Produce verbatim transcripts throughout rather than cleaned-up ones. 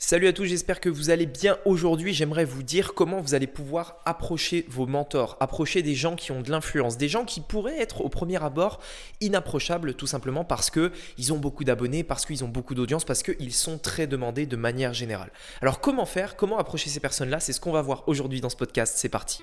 Salut à tous, j'espère que vous allez bien. Aujourd'hui, j'aimerais vous dire comment vous allez pouvoir approcher vos mentors, approcher des gens qui ont de l'influence, des gens qui pourraient être au premier abord inapprochables tout simplement parce qu'ils ont beaucoup d'abonnés, parce qu'ils ont beaucoup d'audience, parce qu'ils sont très demandés de manière générale. Alors comment faire, comment approcher ces personnes-là, c'est ce qu'on va voir aujourd'hui dans ce podcast, c'est parti.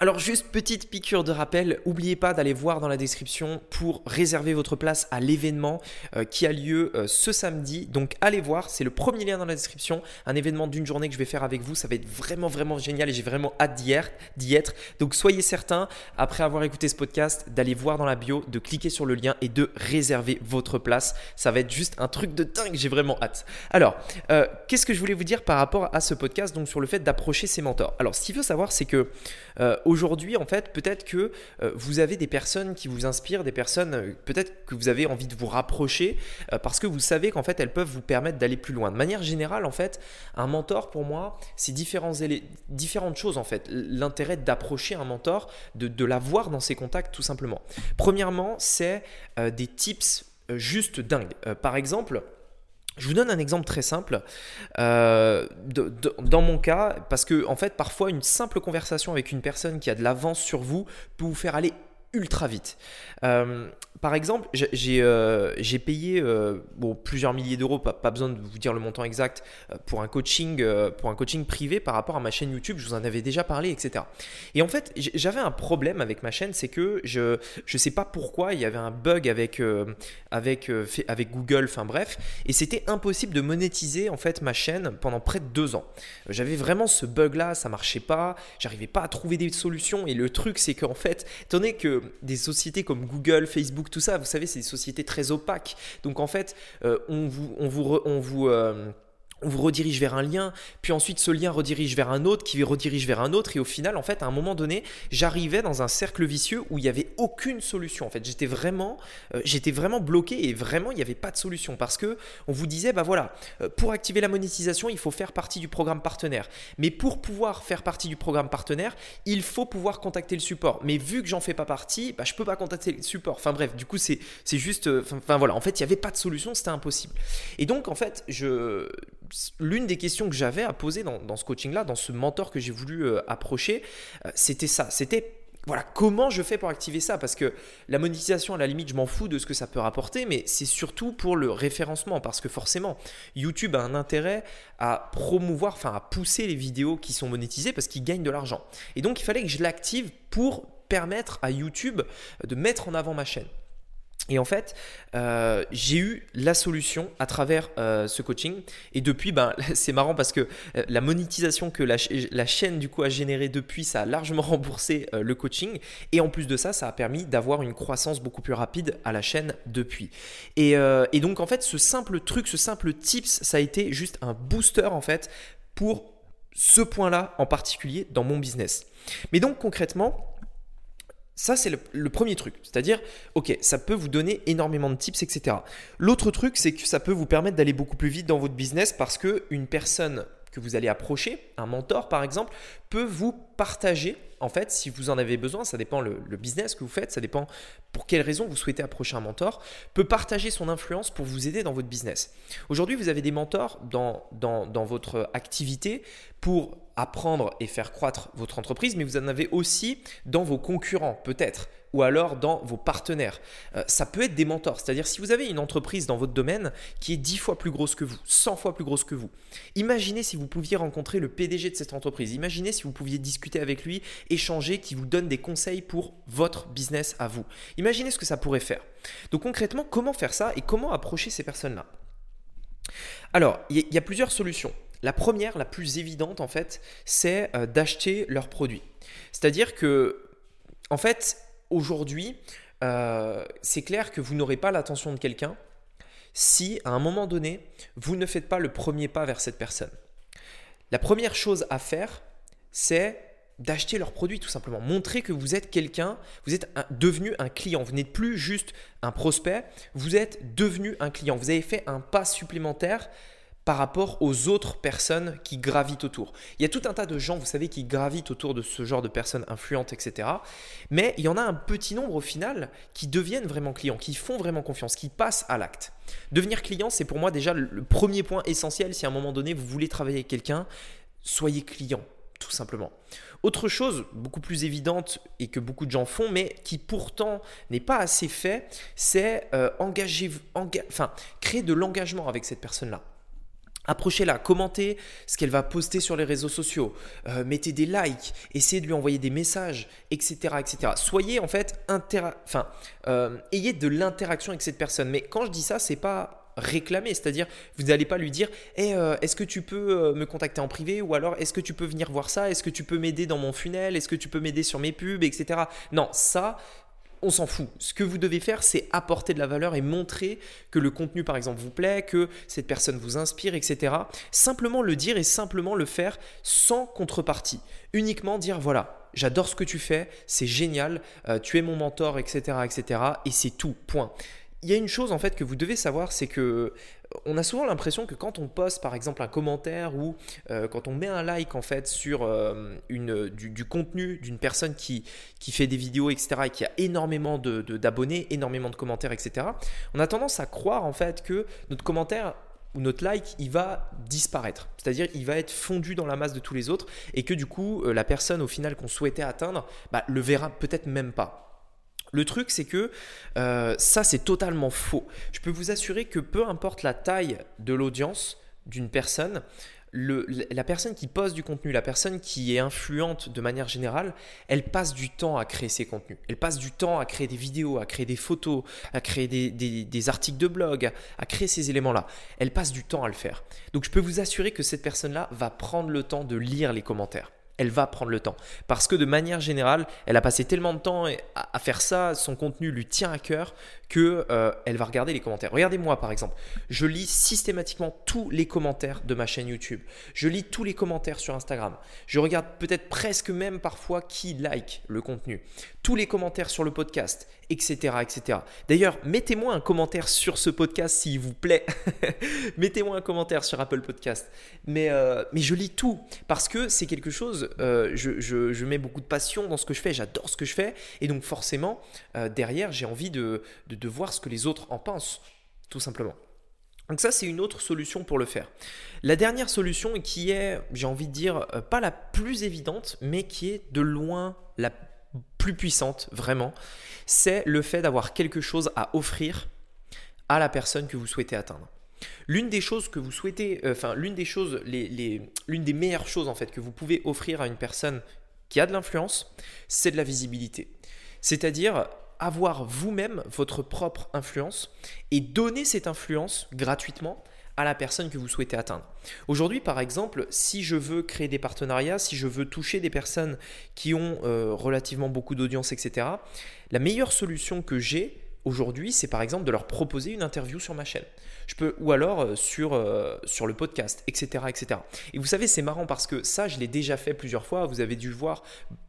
Alors juste petite piqûre de rappel, n'oubliez pas d'aller voir dans la description pour réserver votre place à l'événement qui a lieu ce samedi. Donc allez voir, c'est le premier lien dans la description, un événement d'une journée que je vais faire avec vous. Ça va être vraiment vraiment génial et j'ai vraiment hâte d'y être. Donc soyez certains, après avoir écouté ce podcast, d'aller voir dans la bio, de cliquer sur le lien et de réserver votre place. Ça va être juste un truc de dingue, j'ai vraiment hâte. Alors, euh, qu'est-ce que je voulais vous dire par rapport à ce podcast, donc sur le fait d'approcher ses mentors. Alors ce qu'il faut savoir, c'est que euh, aujourd'hui, en fait, peut-être que euh, vous avez des personnes qui vous inspirent, des personnes euh, peut-être que vous avez envie de vous rapprocher euh, parce que vous savez qu'en fait, elles peuvent vous permettre d'aller plus loin. De manière générale, en fait, un mentor, pour moi, c'est différents élé- différentes choses, en fait. L'intérêt d'approcher un mentor, de, de l'avoir dans ses contacts, tout simplement. Premièrement, c'est euh, des tips euh, juste dingues. Euh, par exemple, je vous donne un exemple très simple euh, de, de, dans mon cas parce que en fait parfois une simple conversation avec une personne qui a de l'avance sur vous peut vous faire aller ultra vite. Euh, par exemple, j'ai, j'ai, euh, j'ai payé euh, bon, plusieurs milliers d'euros, pas, pas besoin de vous dire le montant exact, euh, pour un coaching, euh, pour un coaching privé par rapport à ma chaîne YouTube. Je vous en avais déjà parlé, et cetera. Et en fait, j'avais un problème avec ma chaîne, c'est que je je sais pas pourquoi il y avait un bug avec euh, avec euh, avec Google, enfin bref, et c'était impossible de monétiser en fait ma chaîne pendant près de deux ans. J'avais vraiment ce bug là, ça marchait pas, j'arrivais pas à trouver des solutions. Et le truc, c'est qu'en fait, étant donné que des sociétés comme Google, Facebook, tout ça, vous savez, c'est des sociétés très opaques. Donc en fait, euh, on vous, on vous, on vous euh on vous redirige vers un lien, puis ensuite ce lien redirige vers un autre, qui redirige vers un autre, et au final, en fait, à un moment donné, j'arrivais dans un cercle vicieux où il n'y avait aucune solution. En fait, j'étais vraiment, euh, j'étais vraiment bloqué et vraiment, il n'y avait pas de solution parce que on vous disait, bah voilà, euh, pour activer la monétisation, il faut faire partie du programme partenaire. Mais pour pouvoir faire partie du programme partenaire, il faut pouvoir contacter le support. Mais vu que j'en fais pas partie, bah, je peux pas contacter le support. Enfin bref, du coup, c'est, c'est juste, enfin euh, voilà, en fait, il n'y avait pas de solution, c'était impossible. Et donc, en fait, je l'une des questions que j'avais à poser dans, dans ce coaching-là, dans ce mentor que j'ai voulu euh, approcher, euh, c'était ça. C'était voilà, comment je fais pour activer ça ? Parce que la monétisation, à la limite, je m'en fous de ce que ça peut rapporter, mais c'est surtout pour le référencement parce que forcément, YouTube a un intérêt à promouvoir, enfin à pousser les vidéos qui sont monétisées parce qu'ils gagnent de l'argent. Et donc, il fallait que je l'active pour permettre à YouTube de mettre en avant ma chaîne. Et en fait, euh, j'ai eu la solution à travers euh, ce coaching. Et depuis, ben, c'est marrant parce que euh, la monétisation que la, ch- la chaîne du coup a générée depuis, ça a largement remboursé euh, le coaching. Et en plus de ça, ça a permis d'avoir une croissance beaucoup plus rapide à la chaîne depuis. Et, euh, et donc en fait, ce simple truc, ce simple tips, ça a été juste un booster en fait pour ce point-là en particulier dans mon business. Mais donc concrètement, ça, c'est le, le premier truc, c'est-à-dire, ok, ça peut vous donner énormément de tips, et cetera. L'autre truc, c'est que ça peut vous permettre d'aller beaucoup plus vite dans votre business parce qu'une personne que vous allez approcher, un mentor par exemple, peut vous partager, en fait, si vous en avez besoin, ça dépend le, le business que vous faites, ça dépend pour quelles raisons vous souhaitez approcher un mentor, peut partager son influence pour vous aider dans votre business. Aujourd'hui, vous avez des mentors dans, dans, dans votre activité pour apprendre et faire croître votre entreprise, mais vous en avez aussi dans vos concurrents peut-être, ou alors dans vos partenaires. Euh, ça peut être des mentors, c'est-à-dire si vous avez une entreprise dans votre domaine qui est dix fois plus grosse que vous, cent fois plus grosse que vous, imaginez si vous pouviez rencontrer le P D G de cette entreprise, imaginez si vous pouviez discuter avec lui, échanger, qui vous donne des conseils pour votre business à vous. Imaginez ce que ça pourrait faire. Donc concrètement, comment faire ça et comment approcher ces personnes-là ? Alors, il y, y a plusieurs solutions. La première, la plus évidente en fait, c'est euh, d'acheter leurs produits. C'est-à-dire que, en fait, aujourd'hui, euh, c'est clair que vous n'aurez pas l'attention de quelqu'un si, à un moment donné, vous ne faites pas le premier pas vers cette personne. La première chose à faire, c'est d'acheter leurs produits tout simplement. Montrez que vous êtes quelqu'un, vous êtes un, devenu un client. Vous n'êtes plus juste un prospect, vous êtes devenu un client. Vous avez fait un pas supplémentaire par rapport aux autres personnes qui gravitent autour. Il y a tout un tas de gens, vous savez, qui gravitent autour de ce genre de personnes influentes, et cetera. Mais il y en a un petit nombre au final qui deviennent vraiment clients, qui font vraiment confiance, qui passent à l'acte. Devenir client, c'est pour moi déjà le premier point essentiel. Si à un moment donné, vous voulez travailler avec quelqu'un, soyez client, tout simplement. Autre chose beaucoup plus évidente et que beaucoup de gens font, mais qui pourtant n'est pas assez fait, c'est euh, engager, enga- enfin, créer de l'engagement avec cette personne-là. Approchez-la, commentez ce qu'elle va poster sur les réseaux sociaux, euh, mettez des likes, essayez de lui envoyer des messages, et cetera, et cetera. Soyez en fait, intera- enfin, euh, ayez de l'interaction avec cette personne. Mais quand je dis ça, c'est pas réclamer, c'est-à-dire vous n'allez pas lui dire hey, euh, « Est-ce que tu peux me contacter en privé ?» ou alors « Est-ce que tu peux venir voir ça ? Est-ce que tu peux m'aider dans mon funnel ? Est-ce que tu peux m'aider sur mes pubs ?» et cetera. Non, ça… on s'en fout. Ce que vous devez faire, c'est apporter de la valeur et montrer que le contenu, par exemple, vous plaît, que cette personne vous inspire, et cetera. Simplement le dire et simplement le faire sans contrepartie. Uniquement dire « voilà, j'adore ce que tu fais, c'est génial, euh, tu es mon mentor, et cetera, et cetera » et c'est tout, point. Il y a une chose en fait que vous devez savoir, c'est que on a souvent l'impression que quand on poste par exemple un commentaire ou euh, quand on met un like en fait sur euh, une, du, du contenu d'une personne qui, qui fait des vidéos etc et qui a énormément de, de, d'abonnés, énormément de commentaires etc, on a tendance à croire en fait que notre commentaire ou notre like il va disparaître, c'est-à-dire il va être fondu dans la masse de tous les autres et que du coup la personne au final qu'on souhaitait atteindre bah, le verra peut-être même pas. Le truc, c'est que euh, ça, c'est totalement faux. Je peux vous assurer que peu importe la taille de l'audience d'une personne, le, la personne qui poste du contenu, la personne qui est influente de manière générale, elle passe du temps à créer ses contenus. Elle passe du temps à créer des vidéos, à créer des photos, à créer des, des, des articles de blog, à créer ces éléments-là. Elle passe du temps à le faire. Donc, je peux vous assurer que cette personne-là va prendre le temps de lire les commentaires. Elle va prendre le temps parce que de manière générale, elle a passé tellement de temps à faire ça, son contenu lui tient à cœur qu'elle euh, va regarder les commentaires. Regardez-moi par exemple, je lis systématiquement tous les commentaires de ma chaîne YouTube. Je lis tous les commentaires sur Instagram. Je regarde peut-être presque même parfois qui like le contenu. Tous les commentaires sur le podcast, et cetera, et cetera. D'ailleurs, mettez-moi un commentaire sur ce podcast s'il vous plaît. Mettez-moi un commentaire sur Apple Podcast. Mais, euh, mais je lis tout parce que c'est quelque chose… Euh, je, je, je mets beaucoup de passion dans ce que je fais, j'adore ce que je fais et donc forcément euh, derrière j'ai envie de, de, de voir ce que les autres en pensent tout simplement. Donc ça c'est une autre solution pour le faire. La dernière solution qui est, j'ai envie de dire, euh, pas la plus évidente mais qui est de loin la plus puissante vraiment, c'est le fait d'avoir quelque chose à offrir à la personne que vous souhaitez atteindre. L'une des choses que vous souhaitez, euh, enfin l'une des choses, les, les, l'une des meilleures choses en fait que vous pouvez offrir à une personne qui a de l'influence, c'est de la visibilité. C'est-à-dire avoir vous-même votre propre influence et donner cette influence gratuitement à la personne que vous souhaitez atteindre. Aujourd'hui, par exemple, si je veux créer des partenariats, si je veux toucher des personnes qui ont euh, relativement beaucoup d'audience, et cetera, la meilleure solution que j'ai aujourd'hui, c'est par exemple de leur proposer une interview sur ma chaîne. Je peux, ou alors sur, euh, sur le podcast, et cetera, et cetera. Et vous savez, c'est marrant parce que ça, je l'ai déjà fait plusieurs fois. Vous avez dû voir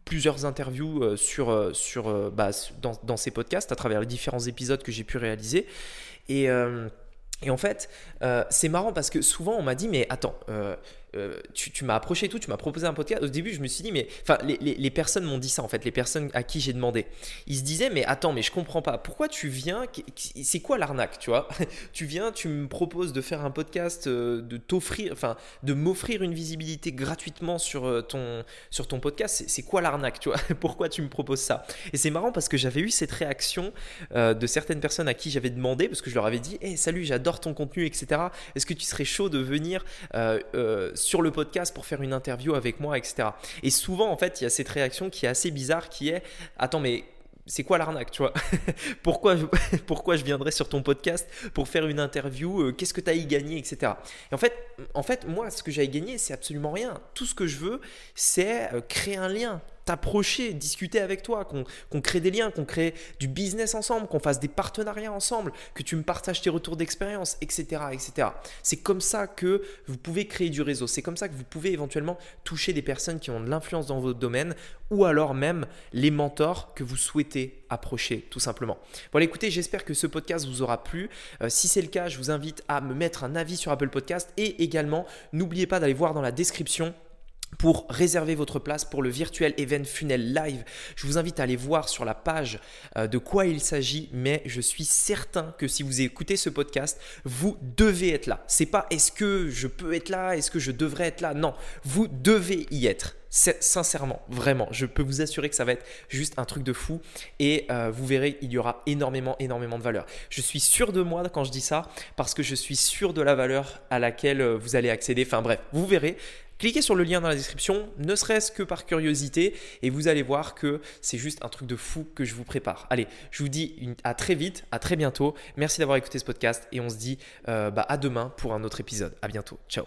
plusieurs interviews sur, sur, bah, dans, dans ces podcasts à travers les différents épisodes que j'ai pu réaliser. Et, euh, et en fait, euh, c'est marrant parce que souvent, on m'a dit « mais attends, euh, euh, tu, tu m'as approché et tout, tu m'as proposé un podcast. » Au début, je me suis dit « mais… » Enfin, les, les, les personnes m'ont dit ça en fait, les personnes à qui j'ai demandé. Ils se disaient « mais attends, mais je comprends pas. Pourquoi tu viens… C'est quoi l'arnaque, tu vois ? Tu viens, tu me proposes de faire un podcast, de t'offrir… Enfin, de m'offrir une visibilité gratuitement sur ton, sur ton podcast. C'est, c'est quoi l'arnaque, tu vois ? Pourquoi tu me proposes ça ? » Et c'est marrant parce que j'avais eu cette réaction euh, de certaines personnes à qui j'avais demandé parce que je leur avais dit « hey, salut, j'adore ton contenu, et cetera. Est-ce que tu serais chaud de venir… Euh, euh, sur le podcast pour faire une interview avec moi, et cetera. Et souvent, en fait, il y a cette réaction qui est assez bizarre qui est « attends, mais c'est quoi l'arnaque, tu vois ? pourquoi, je, pourquoi je viendrais sur ton podcast pour faire une interview ? Qu'est-ce que tu as y gagné, et cetera » Et en fait, en fait, moi, ce que j'ai gagné, c'est absolument rien. Tout ce que je veux, c'est créer un lien t'approcher, discuter avec toi, qu'on, qu'on crée des liens, qu'on crée du business ensemble, qu'on fasse des partenariats ensemble, que tu me partages tes retours d'expérience, et cetera, et cetera. C'est comme ça que vous pouvez créer du réseau. C'est comme ça que vous pouvez éventuellement toucher des personnes qui ont de l'influence dans votre domaine ou alors même les mentors que vous souhaitez approcher, tout simplement. Voilà, écoutez, j'espère que ce podcast vous aura plu. Euh, si c'est le cas, je vous invite à me mettre un avis sur Apple Podcast et également, n'oubliez pas d'aller voir dans la description pour réserver votre place pour le Virtuel Event Funnels Live. Je vous invite à aller voir sur la page de quoi il s'agit, mais je suis certain que si vous écoutez ce podcast, vous devez être là. C'est pas est-ce que je peux être là, est-ce que je devrais être là, non, vous devez y être. C'est, sincèrement, vraiment, je peux vous assurer que ça va être juste un truc de fou et euh, vous verrez, il y aura énormément, énormément de valeur. Je suis sûr de moi quand je dis ça parce que je suis sûr de la valeur à laquelle vous allez accéder. Enfin bref, vous verrez. Cliquez sur le lien dans la description, ne serait-ce que par curiosité, et vous allez voir que c'est juste un truc de fou que je vous prépare. Allez, je vous dis une, à très vite, à très bientôt. Merci d'avoir écouté ce podcast et on se dit euh, bah, à demain pour un autre épisode. À bientôt. Ciao.